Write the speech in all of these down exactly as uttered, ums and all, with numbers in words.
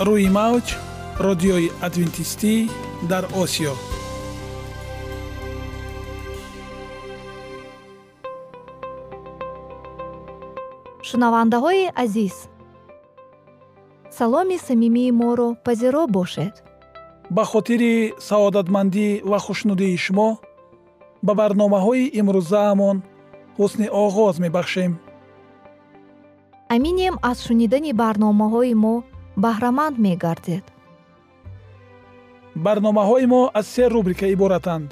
روی موج رادیوی ادوینتیستی در آسیا. шунавандаҳои азиз, саломи самимии моро пазиро бошед. ба хотири саодатмандӣ ва хушнудии шумо ба барномаҳои имрӯзаамон ҳусни оғоз мебахшем. аминем аз шунидани барномаҳои мо баҳраманд мегардед. барномаҳои мо аз се рубрика иборатанд.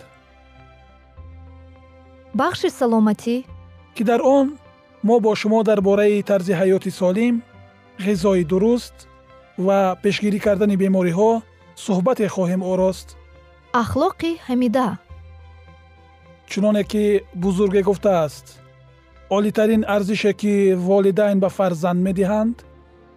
бахши саломатӣ ки дар он ما با شما درباره طرز حیات سالم، غذای درست و پیشگیری کردن بیماری ها صحبت خواهیم آراست. اخلاق حمیده چنانه که بزرگ گفته است، عالی ترین ارزشی که والدین به فرزند می دهند،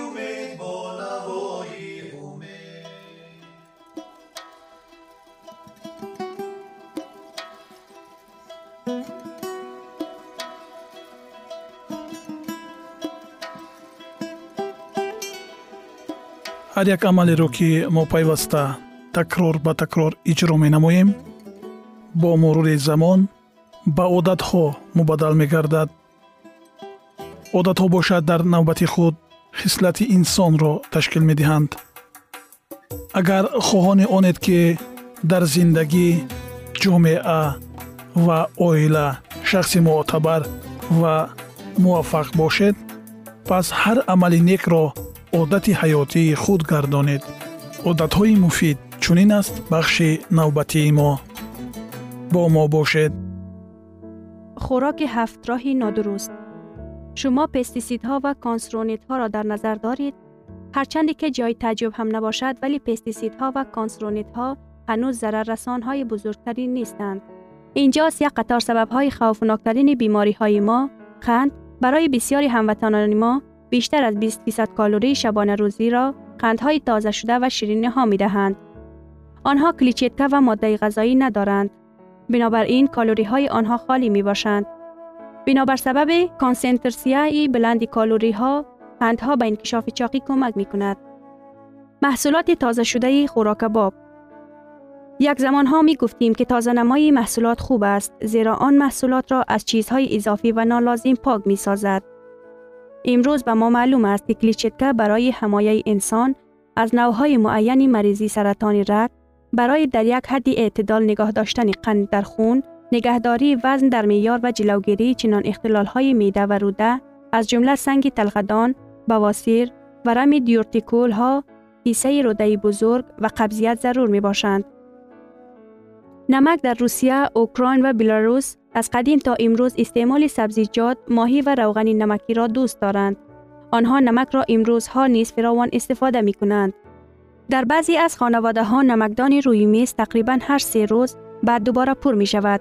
امید با نوای امید. هر یک عملی رو که ما پیوسته تکرار به تکرار اجرا می نماییم، با مرور زمان به عادت ها مبدل می گردد. عادت‌ها باشد در نوبت خود خصلت انسان را تشکیل می‌دهند. اگر خواهان آنید که در زندگی، جامعه و عائله شخص معتبر و موفق باشد، پس هر عمل نیک را عادت حیاتی خود گردانید. عادت‌های مفید چنین است بخش نوبتی ما. با ما باشد. خوراک هفت راهی نادرست. شما پستیسیدها و کانسرونیدها را در نظر دارید؟ هرچند که جای تعجب هم نباشد، ولی پستیسیدها و کانسرونیدها هنوز ضرررسان‌های بزرگتری نیستند. اینجاست یک قطار سبب‌های خوفناک‌ترین بیماری‌های ما. قند برای بسیاری هموطنان ما بیشتر از بیست درصد کالری شبانه روزی را قندهای تازه شده و شیرینی‌ها می‌دهند. آنها کلیچیتکا و ماده غذایی ندارند. بنابراین کالری‌های آنها خالی می‌باشند. بنابر سبب کانسنترسیای بلند کالری ها، قندها به انکشاف چاقی کمک می کند. محصولات تازه شده خوراک باب. یک زمان ها می گفتیم که تازه نمایی محصولات خوب است، زیرا آن محصولات را از چیزهای اضافی و نالازم پاک می سازد. امروز به ما معلوم است که کلیچیتکا برای حمایت انسان از نوعهای معینی مریضی سرطان رگ، برای در یک حد اعتدال نگاه داشتن قند در خون، نگهداری وزن در معیار و جلوگیری چنان اختلال‌های میده و روده از جمله سنگ تلخدان، بواسیر، ورم دیورتیکول‌ها، کیسه روده بزرگ و قبضیت ضرور می‌باشند. نمک در روسیه، اوکراین و بلاروس از قدیم تا امروز استعمال سبزیجات، ماهی و روغن نمکی را دوست دارند. آنها نمک را امروزها نیز فراوان استفاده می‌کنند. در بعضی از خانواده‌ها نمکدان روی میز تقریباً هر سه روز بعد دوباره پر می‌شود.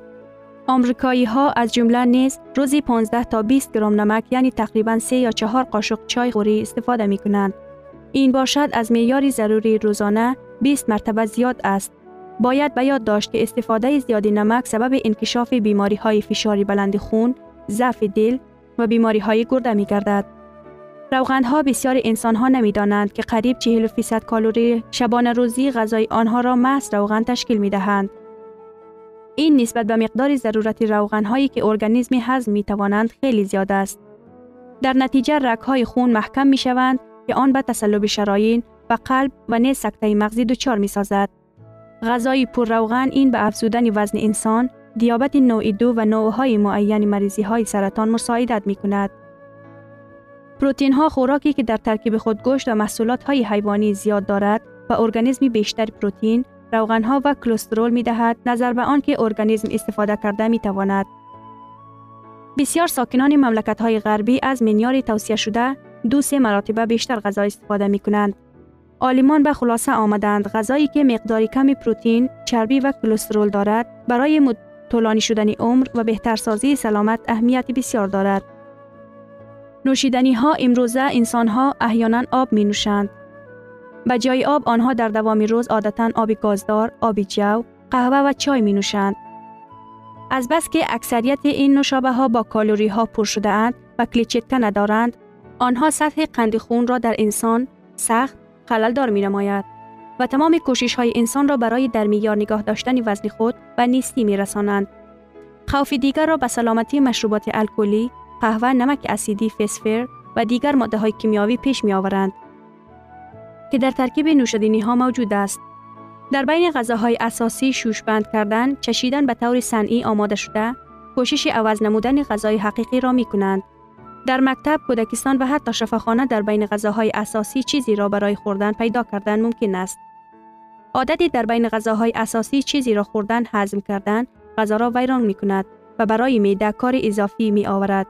آمریکایی ها از جمله نیز روزی پانزده تا بیست گرم نمک، یعنی تقریباً سه یا چهار قاشق چای خوری استفاده می کنند. این باشد از معیار ضروری روزانه بیست مرتبه زیاد است. باید به یاد داشت که استفاده زیاد نمک سبب انکشاف بیماری های فشار بلند خون، ضعف دل و بیماری های گرده می گردد. روغن ها بسیار انسان ها نمی دانند که قریب چهل درصد کالری شبانه روزی غذای آنها را محض روغن تشکیل می دهند. این نسبت به مقدار ضرورت روغن هایی که ارگانیسم هضم می توانند خیلی زیاد است. در نتیجه رگ های خون محکم می شوند که آن به تصلب شرايين و قلب و نیز سکته مغزی دچار می سازد. غذای پر روغن این به افزودن وزن انسان، دیابت نوع دو و نوع های معین مریضی های سرطان مساعدت می کند. پروتئین ها خوراکی که در ترکیب خود گوشت و محصولات های حیوانی زیاد دارد و ارگانیسم بیشتر پروتئین، روغن‌ها و کلسترول می‌دهد، نظر به آن که ارگانیسم استفاده کرده می‌تواند. بسیار ساکنان مملکت‌های غربی از معیار توصیه شده دو سه مراتب بیشتر غذا استفاده می‌کنند. عالمان به خلاصه آمدند غذایی که مقداری کمی پروتئین، چربی و کلسترول دارد، برای طولانی شدن عمر و بهترسازی سلامت اهمیت بسیار دارد. نوشیدنی‌ها امروزه انسان‌ها احیاناً آب می‌نوشند. به جای آب آنها در دوام روز عادتاً آب گازدار، آب جو، قهوه و چای می نوشند. از بس که اکثریت این نوشابه ها با کالری ها پر شده اند و کلیچیتکه ندارند، آنها سطح قند خون را در انسان سخت خللدار می نماید و تمام کوشش های انسان را برای در میار نگاه داشتن وزن خود به نیستی می رسانند. خوف دیگر را به سلامتی مشروبات الکلی، قهوه، نمک اسیدی، فسفر و دیگر ماده های کیمیایی پیش می آورند که در ترکیب نوشیدنی ها موجود است. در بین غذاهای اساسی شوش بند کردن، چشیدن به طور صنعی آماده شده، کوشش عوض نمودن غذای حقیقی را می کنند. در مکتب، کودکستان و حتی شفاخانه در بین غذاهای اساسی چیزی را برای خوردن پیدا کردن ممکن است. عادتی در بین غذاهای اساسی چیزی را خوردن هضم کردن غذا را ویران می کند و برای معده کار اضافی می آورد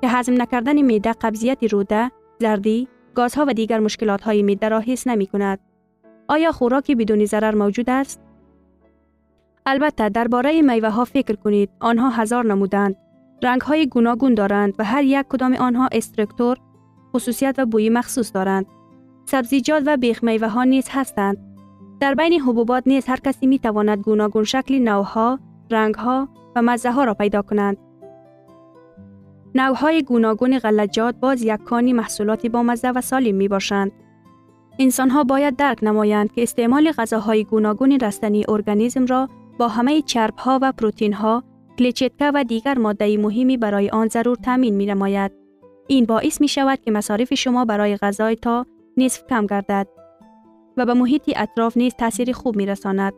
که هضم نکردن معده قبضیت روده، زردی، گازها و دیگر مشکلات های معده را حس نمی کند. آیا خوراکی بدون ضرر موجود است؟ البته درباره میوه ها فکر کنید. آنها هزار نمودند، رنگ های گوناگون دارند و هر یک کدام آنها استرکتور، خصوصیت و بوی مخصوص دارند. سبزیجات و بیخ میوه ها نیز هستند. در بین حبوبات نیز هر کسی می تواند گوناگون شکل نوها، رنگ ها و مزه ها را پیدا کنند. نوهای گوناگون غلجات باز یکانی محصولات با مزه و سالم می باشند. انسان ها باید درک نمایند که استعمال غذاهای گوناگون رستنی ارگانیسم را با همه چرب ها و پروتئین ها، کلیچیتکه و دیگر ماده مهمی برای آن ضرور تامین می نماید. این باعث می شود که مصارف شما برای غذای تا نصف کم گردد و به محیط اطراف نیز تاثیر خوب می رساند.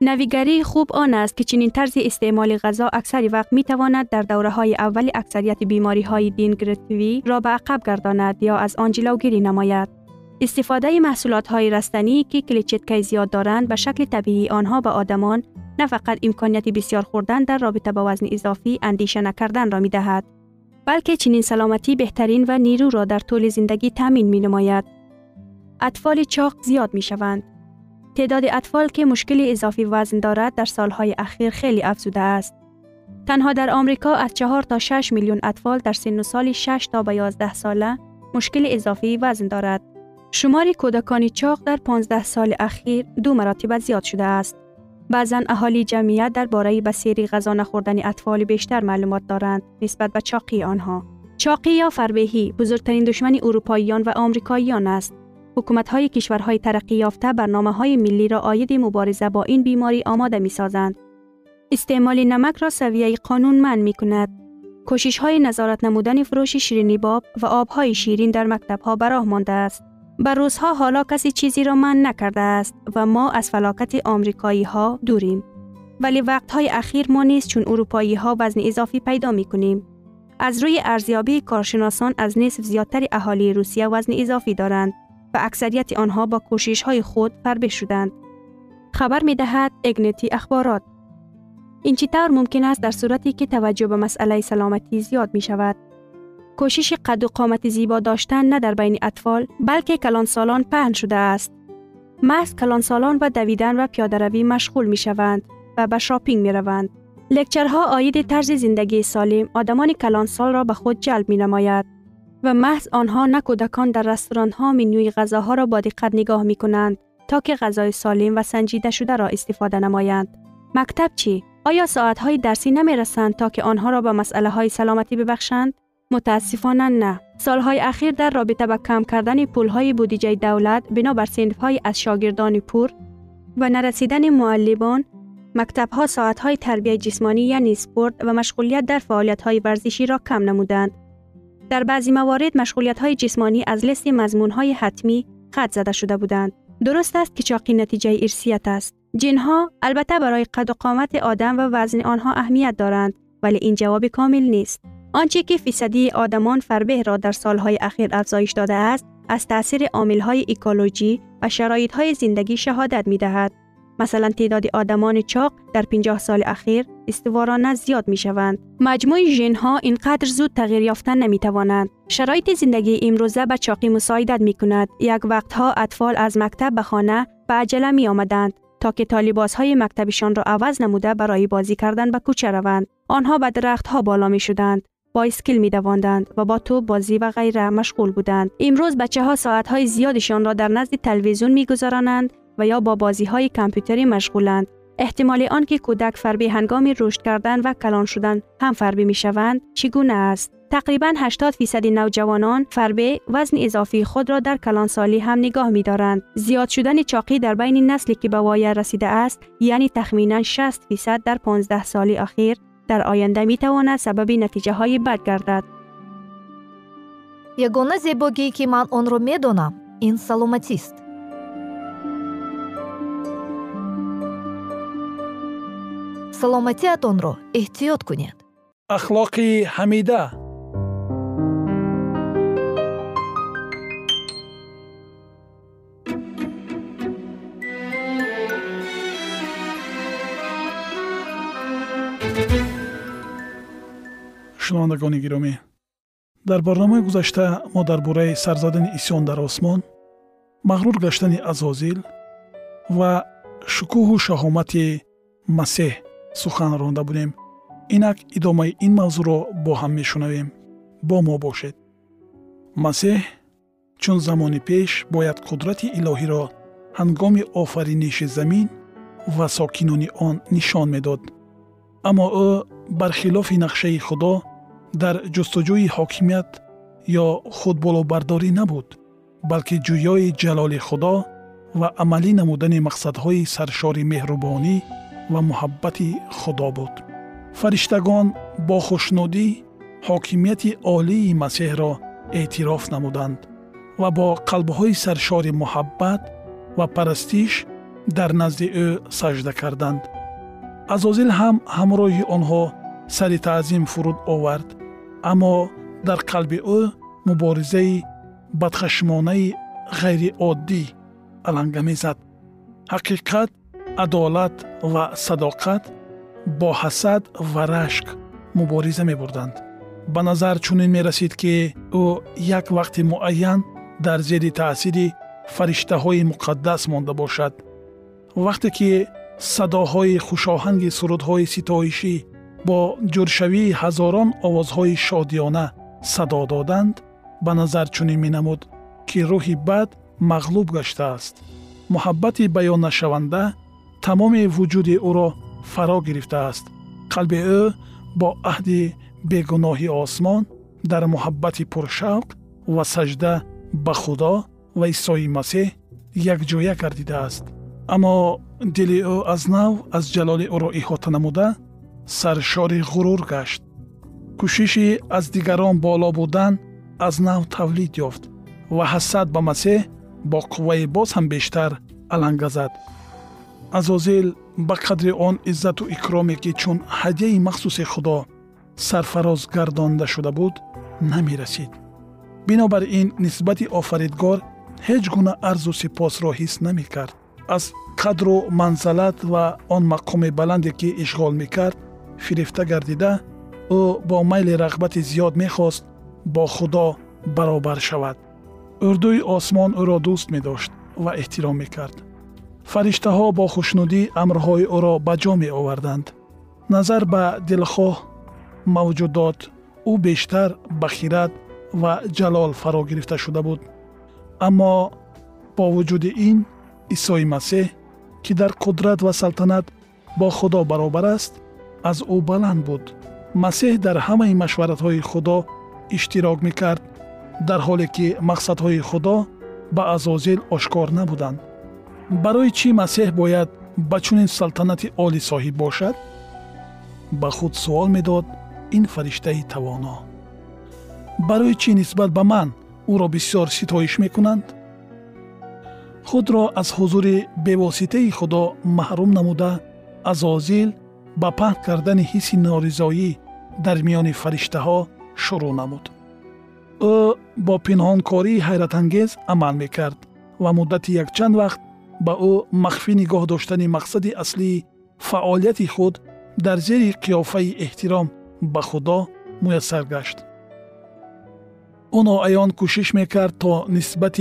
نویگری خوب آن است که چنین طرز استعمال غذا اکثر وقت می تواند در دوره های اول اکثریت بیماری های دینگرتوی را به عقب گرداند یا از آن جلوگیری نماید. استفاده محصولات های رستنی که کلیچیتکه زیاد دارند به شکل طبیعی آنها به آدمان نه فقط امکانیت بسیار خوردن در رابطه با وزن اضافی اندیشه نکردن را می دهد، بلکه چنین سلامتی بهترین و نیرو را در طول زندگی تامین می نماید. اطفال چاق زیاد می شوند. تعداد اطفال که مشکل اضافی وزن دارد در سالهای اخیر خیلی افزوده است. تنها در آمریکا از چهار تا شش میلیون اطفال در سن و سال شش تا یازده ساله مشکل اضافی وزن دارد. شمار کودکان چاق در پانزده سال اخیر دو مرتبه زیاد شده است. بعضاً اهالی جمعیت درباره بسیاری غذا نخوردن اطفال بیشتر معلومات دارند نسبت به چاقی آنها. چاقی یا فربهی بزرگترین دشمن اروپاییان و آمریکاییان است. حکومت‌های کشورهای ترقی یافته برنامه‌های ملی را عاید مبارزه با این بیماری آماده می‌سازند. استعمال نمک را سویه قانون منع می‌کند. کوشش‌های نظارت نمودن فروش شیرینی باب و آب‌های شیرین در مکتب‌ها براه مانده است. بر روزها حالا کسی چیزی را منع نکرده است و ما از فلاکت آمریکایی ها دوریم، ولی وقتهای اخیر ما نیز چون اروپایی ها وزن اضافی پیدا می کنیم. از روی ارزیابی کارشناسان از نصف زیادتر اهالی روسیه وزن اضافی دارند و اکثریت آنها با کوشش های خود فربه شدند. خبر می دهد اگنتی اخبارات. این چطور ممکن است در صورتی که توجه به مسئله سلامتی زیاد می شود؟ کوشش قد و قامت زیبا داشتن نه در بین اطفال بلکه کلانسالان پهن شده است. محض کلانسالان و دویدن و پیاده‌روی مشغول می شوند و به شاپینگ می روند. لکچرها عاید طرز زندگی سالم آدمان کلانسال را به خود جلب می نماید و محض آنها نه کودکان در رستوران ها منوی غذاها را با دقت نگاه می کنند تا که غذای سالم و سنجیده شده را استفاده نمایند. مکتب چی؟ آیا ساعت های درسی نمی رسند تا که آنها را به مسئله های سلامتی ببخشند؟ متاسفانه نه. سالهای اخیر در رابطه با کم کردن پولهای بودجه دولت بنابر صنف‌های از شاگردان پور و نرسیدن معلمان، مکتب‌ها ساعت‌های تربیت جسمانی یعنی سپورت و مشغولیت در فعالیت‌های ورزشی را کم نمودند. در بعضی موارد مشغولیت‌های جسمانی از لیست مضمون‌های حتمی خط زده شده بودند. درست است که چاقی نتیجه ارثیت است. جن‌ها البته برای قد و قامت آدم و وزن آنها اهمیت دارند، ولی این جواب کامل نیست. آنچه که فیصدی آدمان فربه را در سالهای اخیر افزایش داده است، از تأثیر عامل‌های اکولوژی و شرایط‌های زندگی شهادت می‌دهد. مثلا تعداد آدمان چاق در پنجاه سال اخیر استوارانه زیاد می‌شوند. مجموع ژن‌ها اینقدر زود تغییر یافتن نمی‌توانند. شرایط زندگی امروزه به چاقی مساعدت می‌کند. یک وقتها اطفال از مکتب به خانه به عجله می‌آمدند تا که تا لباس‌های مکتبشان را عوض نموده برای بازی کردن به کوچه روند. آنها به درخت‌ها بالا می‌شدند. بایسکل می دواندند و با توپ بازی و غیره مشغول بودند. امروز بچه ها ساعت های زیادشان را در نزد تلویزیون می گذرانند و یا با بازی های کامپیوتری مشغولند. احتمال آن که کودک فربه هنگامی رشد کردن و کلان شدن هم فربه می شوند چگونه است؟ تقریباً هشتاد درصد نوجوانان فربه وزن اضافی خود را در کلان سالی هم نگاه می دارند. زیاد شدن چاقی در بین نسلی که به وایر رسیده است، یعنی تخمیناً شصت درصد در پانزده سال اخیر، در آینده می تواند سبب نتیجه های بد گردد. یگانه زیبایی که من آن را می دانم این سلامتی است. سلامتیتان را احتیاط کنید. اخلاق حمیده. شنوندگان گرامی، در برنامه گذشته ما درباره سر زدن عیسیان در آسمان، مغرور گشتن عزازیل و شکوه و شهامت مسیح سخن رانده بودیم. اینک ادامه این موضوع را با هم میشنویم. با ما باشید. مسیح چون زمان پیش باید قدرت الهی را هنگام آفرینش زمین و ساکنان آن نشان میداد، اما او برخلاف نقشه خدا در جستجوی حاکمیت یا خودبالابرداری نبود، بلکه جویای جلال خدا و عملی نمودن مقصدهای سرشار مهربانی و محبت خدا بود. فرشتگان با خوشنودی حاکمیت عالی مسیح را اعتراف نمودند و با قلب‌های سرشار محبت و پرستش در نزد او سجده کردند. عزازیل هم همراه آنها سر تعظیم فرود آورد، اما در قلب او مبارزه بدخشمانه غیر عادی علنگمی زد. حقیقت، عدالت و صداقت با حسد و رشک مبارزه می بردند. به نظر چنین می رسید که او یک وقت معین در زیر تأثیر فرشته های مقدس مانده باشد. وقتی که صداهای خوشاهنگ سرودهای ستایشی با جرشوی هزاران آوازهای شادیانه صدا دادند، به نظر چنین می نمود که روح بد مغلوب گشته است. محبت بیان نشونده تمام وجود او را فرا گرفته است. قلب او با عهد بیگناهی آسمان در محبت پرشوق و سجده به خدا و عیسی مسیح یک جویه گردیده است. اما دل او از نو از جلال او را احاطه نموده سرشار غرور گشت. کوشش از دیگران بالا بودن از نو تولید یافت و حسد به مسیح با قوه باز هم بیشتر علنگه زد. عزازیل به قدر آن عزت و اکرامی که چون هدیه مخصوص خدا سرفراز گردانده شده بود نمی رسید. بنابراین نسبت آفریدگار هیچ گونه ارز و سپاس را حس نمی کرد. از قدر و منزلت و آن مقام بلندی که اشغال می کرد فریفته گردیده، او با میل رغبت زیاد می خواست با خدا برابر شود. اردوی آسمان او را دوست می داشت و احترام می کرد. فرشته ها با خوشنودی امرهای او را به جا می آوردند. نظر به دلخواه موجودات او بیشتر به خیرت و جلال فرا گرفته شده بود. اما با وجود این، عیسی مسیح که در قدرت و سلطنت با خدا برابر است، از او بلند بود. مسیح در همه مشورت‌های خدا اشتراک می کرد، در حالی که مقصدهای خدا به عزازیل آشکار نبودند. برای چی مسیح باید به چنین سلطنت عالی صاحب باشد؟ به خود سوال میداد این فرشته توانا. برای چی نسبت به من او را بسیار ستایش میکنند؟ خود را از حضور بی‌واسطه خدا محروم نموده، عزازیل به پهن کردن حس نارضایی در میان فرشته ها شروع نمود. او با پنهانکاری حیرت انگیز عمل میکرد و مدت یک چند وقت با او مخفی نگاه داشتن مقصد اصلی فعالیت خود در زیر قیافه احترام به خدا میسر گشت. او ناعیان کوشش میکرد تا نسبت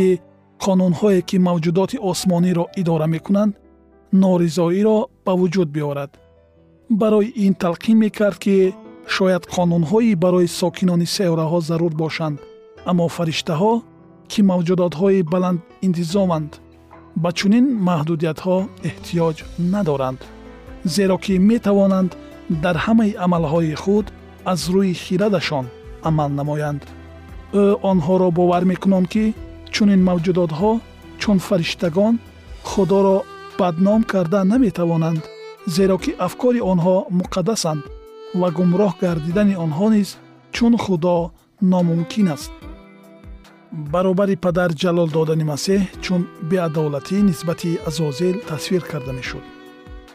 قانونهایی که موجودات آسمانی را اداره میکنند نارضایی را به وجود بیارد. برای این تلقین میکرد که шояд қонунҳои барои сокинони сайёраҳо зарур бошанд, аммо фариштаҳо, ки мавҷудотҳои баландинтизоманд, ба чунин маҳдудиятҳо эҳтиёҷ надоранд, зеро ки метавонанд дар ҳамаи амалҳои худ аз рӯи хирадашон амал намоянд. ӯ онҳоро бовар мекунад ки чунин мавҷудотҳо чун фариштагон худоро бадном карда наметавонанд, зеро ки афкори онҳо муқаддасанд ва гумроҳ гардидани онҳо низ чун худо номумкин аст. баробари падар ҷалол додани масеҳ чун беадолатӣ нисбати азозил тасвир карда мешуд,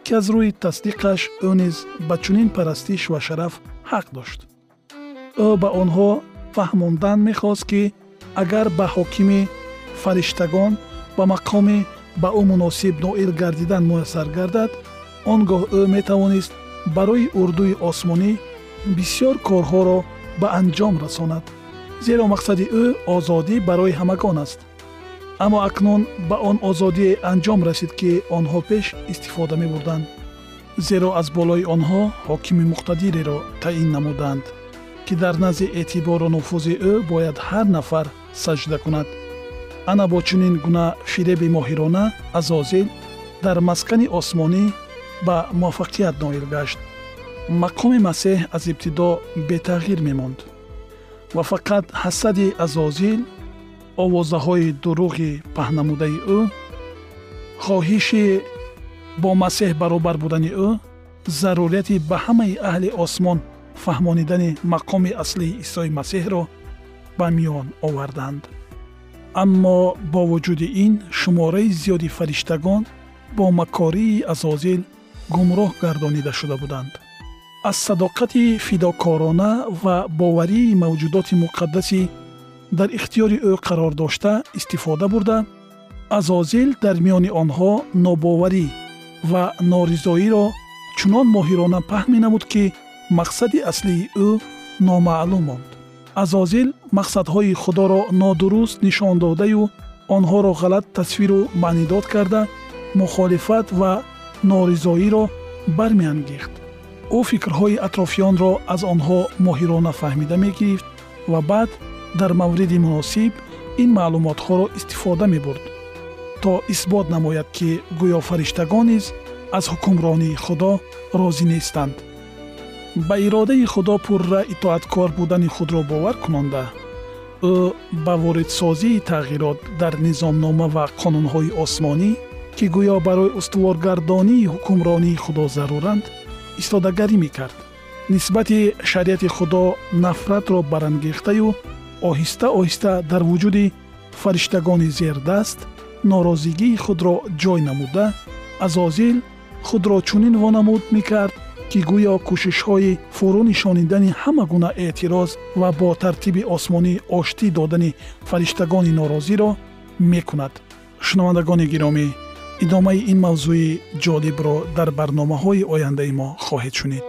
ки аз рӯи тасдиқаш ӯ низ ба чунин парастиш ва шараф ҳақ дошт. ӯ ба онҳо фаҳмондан мехост ки агар ба ҳокими фариштагон ба мақоми ба ӯ муносиб ноил гардидан муяссар гардад, он гоҳ ӯ метавонист барои урдуи осмонӣ бисёр корҳоро ба анҷом расонад, зеро мақсади ӯ озодӣ барои ҳамагон аст. аммо акнун ба он озодии анҷом расид, ки онҳо пеш истифода мебурданд, зеро аз болои онҳо ҳокими муқтадиреро таъин намуданд, ки дар назди эътибору нуфузи ӯ бояд ҳар нафар саҷда кунад. ана бо чунин гуна фиреби моҳирона азозил дар маскани осмонӣ ба муваффақият ноил гашт. мақоми масеҳ аз ибтидо бетағйир мемонд ва фақат ҳасади азозил, овозаҳои дуруғи паҳнамудаи ӯ, хоҳиши бо масеҳ баробар будани ӯ, зарурияти ба ҳамаи аҳли осмон фаҳмонидани мақоми аслии Исои масеҳро ба миён оварданд. аммо бо вуҷуди ин, шумораи зиёди фариштагон бо макории азозил гумроҳ гардонида шуда буданд. аз садоқати фидокорона ва боварии мавҷудоти муқаддаси дар ихтиёри ӯ қарор дошта истифода бурда, азозил дар миёни онҳо нобоварӣ ва норизоиро чунон моҳирона паҳн менамуд, ки мақсади аслии ӯ номаълум монд. азозил мақсадҳои худоро нодуруст нишон додаю онҳоро ғалат тасвиру маънидод карда, мухолифат ва норизоиро бармеангехт. ӯ фикрҳои атрофиёнро аз онҳо моҳирона фаҳмида мегирифт ва баъд дар мавриди муносиб ин маълумотҳоро истифода мебурд, то исбот намояд, ки гӯё фариштагон низ аз ҳукмронии худо розӣ нестанд. ба иродаи худо пурра итоаткор будани худро бовар кунонда, ӯ ба воридсозии тағйирот дар низомнома ва қонунҳои осмонӣ, ки гӯё барои устуворгардонии ҳукмронии худо заруранд, истодагарӣ мекард. нисбати шариати худо нафратро барангехтаю оҳиста оҳиста дар вуҷуди фариштагони зердаст норозигии худро ҷой намуда, азозил худро чунин вонамуд мекард, ки гӯё кӯшишҳои фурӯ нишонидани ҳама гуна эътироз ва бо тартиби осмонӣ оштӣ додани фариштагони норозиро мекунад. шунавандагони гиромӣ, идомаи ин мавзӯи ҷолибро дар барномаҳои ояндаи мо хоҳед шунид.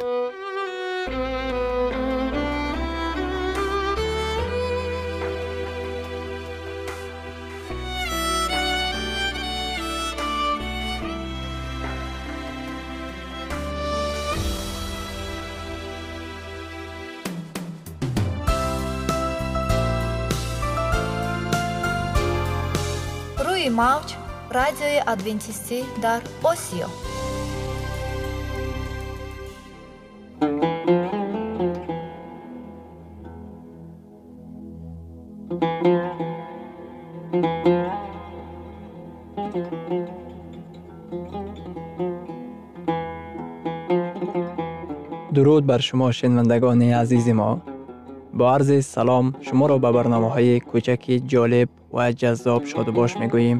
Мауч радиои адвентисти дар Осио. درود بر شما شنوندگان عزیز ما. با عرض سلام شما را به برنامه‌های کوچکی جالب و جذاب شادباش می‌گوییم.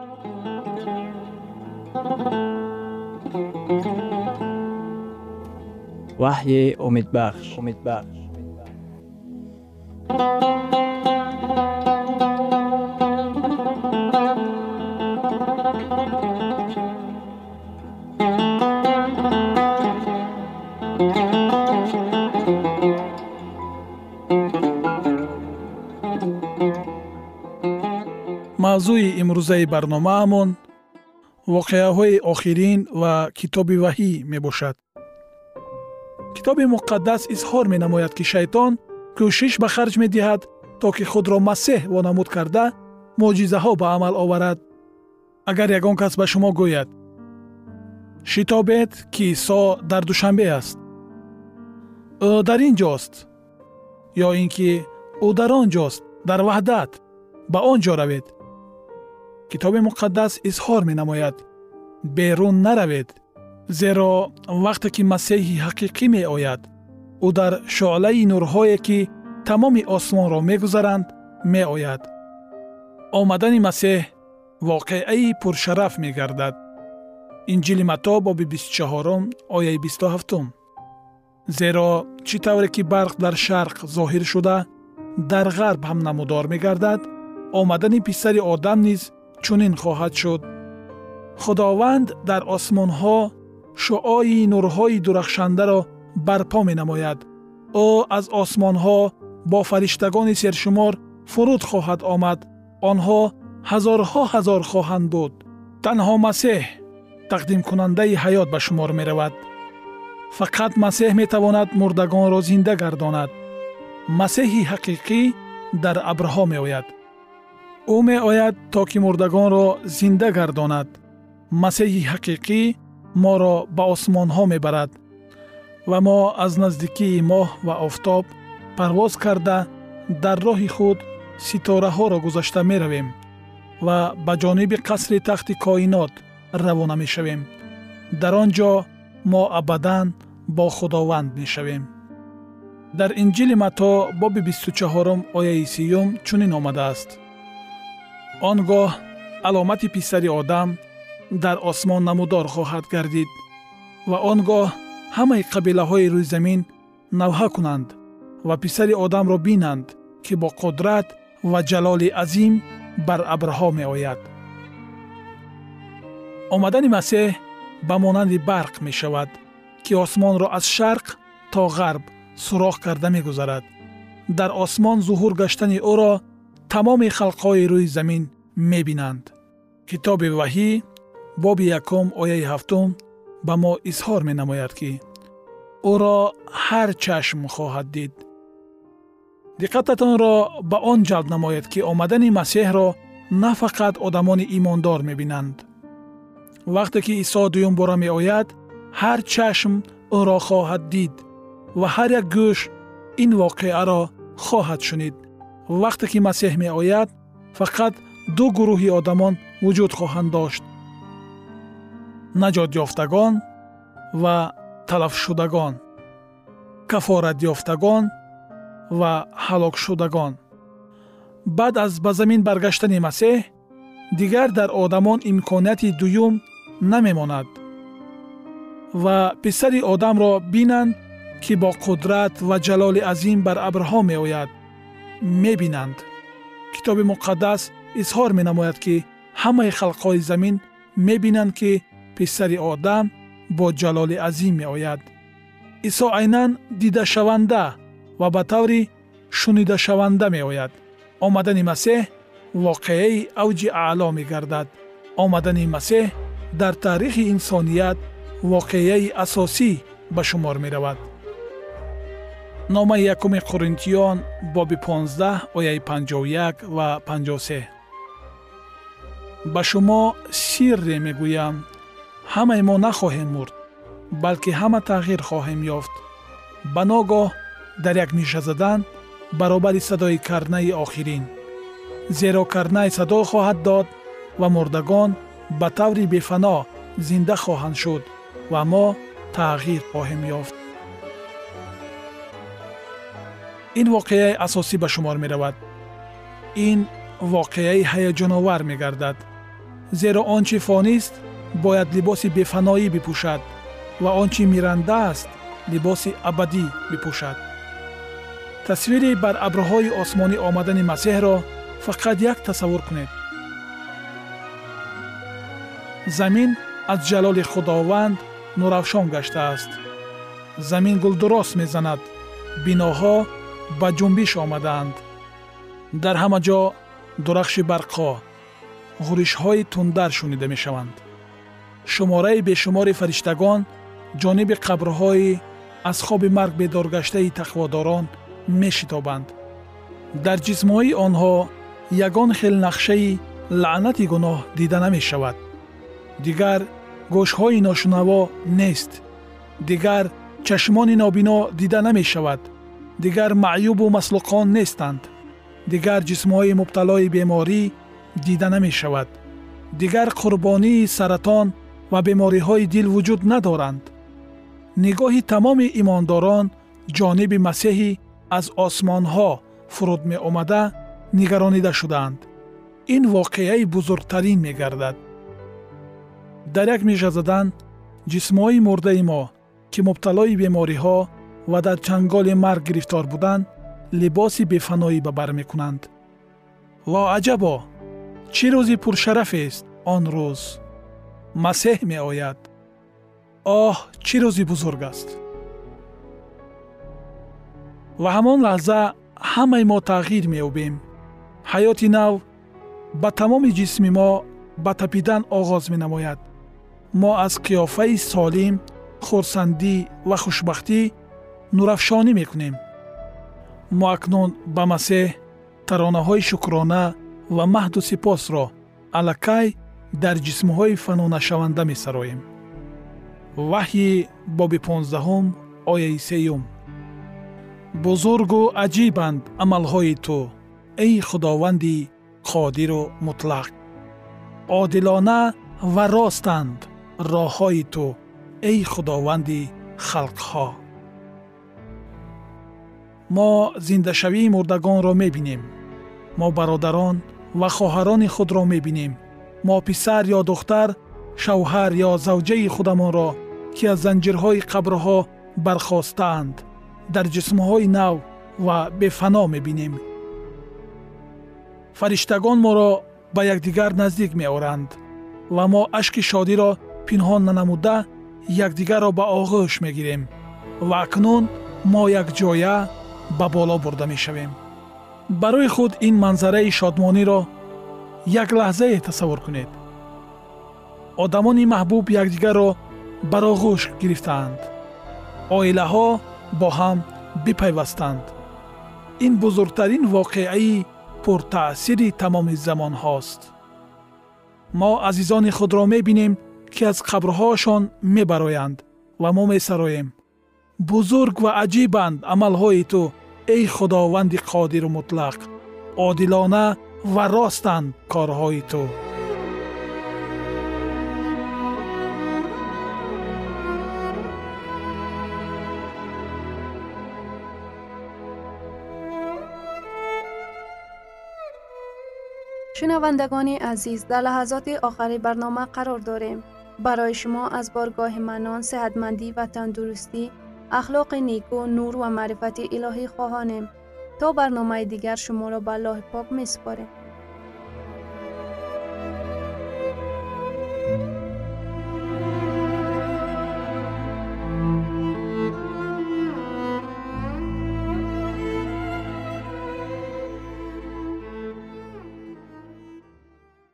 وحی امیدبخش. мавзӯи имрӯзаи барномаамон воқеаҳои охирин ва китоби ваҳӣ мебошад. китоби муқаддас изҳор менамояд, ки шайтон кӯшиш ба харҷ медиҳад, то ки худро масеҳ вонамуд карда, мӯъҷизаҳо ба амал оварад. агар ягон кас ба шумо гӯяд: «Шитобед, ки Исо дар Душанбе аст», «Ӯ дар ин ҷост», ё ин ки «Ӯ дар он ҷост», «Дар ваҳдат, ба он ҷо равед». китоби муқаддас изҳор менамояд: «Берун наравед», зеро вақте ки масеҳи ҳақиқӣ меояд, ӯ дар шуълаи нурҳое, ки тамоми осмонро мегузаранд, меояд. омадани масеҳ воқеаи пуршараф мегардад. инҷили Матто боби бисту чаҳорум ояи бисту ҳафтум. зеро чӣ тавре ки барқ дар шарқ зоҳир шуда, дар ғарб ҳам намудор мегардад, омадани писари Одам низ чунин хоҳад шуд. худованд дар осмонҳо шуои нурҳои дурахшандаро барпо менамояд. ӯ аз осмонҳо бо фариштагони сершумор фуруд хоҳад омад. онҳо ҳазорҳо ҳазор хоҳанд буд. танҳо масеҳ, тақдимкунандаи ҳаёт, ба шумор меравад. фақат масеҳ метавонад мурдагонро зинда гардонад. масеҳи ҳақиқӣ дар абрҳо меояд. ӯ меояд, то ки мурдагонро зинда гардонад. масеҳи ҳақиқӣ моро ба осмонҳо мебарад ва мо аз наздикии моҳ ва офтоб парвоз карда дар роҳи худ ситораҳоро гузашта меравем ва ба ҷониби қасри тахти коинот равона мешавем. дар он ҷо мо абадан бо худованд мешавем. дар инҷили Матто боби бисту чаҳорум ояи сиюм чунин омадааст: «Он гоҳ аломати писари Одам дар осмон намудор хоҳад гардид, ва он гоҳ ҳамаи қабилаҳои рӯи замин навҳа кунанд ва писари Одамро бинанд, ки бо қудрат ва ҷалоли азим бар абрҳо меояд». омадани масеҳ ба монанди барқ мешавад, ки осмонро аз шарқ то ғарб суроғ карда мегузарад. дар осмон зуҳур гаштани ӯро тамоми халқҳои рӯи замин мебинанд. китоби ваҳӣ боби якум ояи ҳафтум ба мо изҳор менамояд, ки ӯро ҳар чашм хоҳад дид. диққататонро ба он ҷалб намоед, ки омадани масеҳро на фақат одамони имондор мебинанд. вақте ки Исо дуюм бора меояд, ҳар чашм ӯро хоҳад дид ва ҳар як гӯш ин воқеаро хоҳад шунид. вақте ки масеҳ меояд, фақат ду гурӯҳи одамон вуҷуд хоҳанд дошт: наҷотёфтагон ва талафшудагон, кафоратёфтагон ва ҳалокшудагон. баъд аз ба замин баргаштани масеҳ, дигар дар одамон имконияти дуюм намемонад ва писари Одамро бинанд, ки бо қудрат ва ҷалоли азим бар абрҳо меояд, мебинанд. китоби муқаддас изҳор менамояд, ки ҳамаи халқҳои замин мебинанд, ки писари Одам бо ҷалоли азим меояд. Исо айнан дидашаванда ва ба таври шунидашаванда меояд. омадани масеҳ воқеаи авҷи аъло мегардад. омадани масеҳ дар таърихи инсоният воқеаи асосӣ ба шумор меравад. номаи якуми Қуринтиён боби понздаҳ ояи панҷоҳу як ва панҷоҳу се: «Ба шумо сирре мегӯям, ҳамаи мо нахоҳем мурд, балки ҳама тағйир хоҳем ёфт». ба ногоҳ дар як ниша задан баробари садои карнаи охирин. зеро карнай садо хоҳад дод ва мурдагон ба таври бефано зинда хоҳанд шуд ва мо тағйир хоҳем ёфт. ин воқеаи асосӣ ба шумор меравад. ин воқеаи ҳаяҷоновар мегардад, зеро он чи фонист бояд либоси бефаноӣ бипӯшад ва он чи миранда аст либоси абадӣ бипӯшад. تصویری بر ابرهای آسمانی آمدن مسیح را فقط یک تصور کنید. زمین از جلال خداوند نورافشان گشته است. زمین گلدراز می‌زند. بناها به جنبش آمدند. در همه جا درخش برق‌ها، غرش‌های تندر شنیده می‌شوند. شماره بی‌شمار فرشتگان جانب قبرهای از خواب مرگ بیدار گشته تقواداران می‌شتابند. در جسم‌های آنها یگان خل نقشه لعنت گناه دیده نمی‌شود. دیگر گوش‌های ناشنوا نیست. دیگر چشمان نابینا دیده نمی‌شود. دیگر معیوب و مسلوقان نیستند. دیگر جسم‌های مبتلای بیماری دیده نمی‌شود. دیگر قربانی سرطان و بیماری‌های دل وجود ندارند. نگاه تمام ایمانداران جانب مسیحی از آسمان‌ها فرود می‌آمده نگرانیده شدند. این واقعه بزرگترین می‌گردد. در یک میز زدن جسم‌های مرده ما که مبتلای بیماری‌ها و در چنگال مرگ گرفتار بودند، لباسی بی‌فنایی به بر می‌کنند. وا عجبا! چه روزی پرشرف است آن روز! مسیح می آید. آه، چه روزی بزرگ است! و همان لحظه همه ما تغییر می‌یابیم. حیات نو به تمام جسم ما به تپیدن آغاز می‌نماید. ما از قیافه سالم، خرسندی و خوشبختی نورافشانی می‌کنیم. ما اکنون به مسیح ترانه‌های شکرانه و مهد و سپاس را الکی در جسم‌های فنا نشونده می‌سراییم. وحی باب پانزدهم آیه سه. بزرگ و عجیبند عمل‌های تو ای خداوندی قادر و مطلق. عادلانه و راستند راه‌های تو ای خداوندی خلق‌ها. ما زنده شوی مردگان را می‌بینیم. ما برادران و خواهران خود را می‌بینیم. ما پسر یا دختر، شوهر یا زوجه خودمان را که از زنجیرهای قبرها برخاستند در جسم‌های نو و به فنا می‌بینیم. فرشتگان ما را به یکدیگر نزدیک می‌آورند و ما اشک شادی را پنهان ننموده یکدیگر را به آغوش می‌گیریم و اکنون ما یک جایه به بالا برده می‌شویم. برای خود این منظره شادمانی را یک لحظه تصور کنید. آدمان محبوب یکدیگر را بر آغوش گرفتند. عائله ها با هم بپیوستند. این بزرگترین واقعه پرتأثیر تمام زمان هاست. ما عزیزان خود را می‌بینیم که از قبرهاشان می‌برایند و ما می‌سراییم. بزرگ و عجیبند عمل‌های تو ای خداوند قادر و مطلق. عادلانه و راستند کارهای تو. شنوندگان عزیز، در لحظات آخری برنامه قرار داریم. برای شما از بارگاه منان، صحتمندی و تندرستی، اخلاق نیکو، نور و معرفت الهی خواهانیم. تا برنامه دیگر شما را به الله پاک می سپاریم.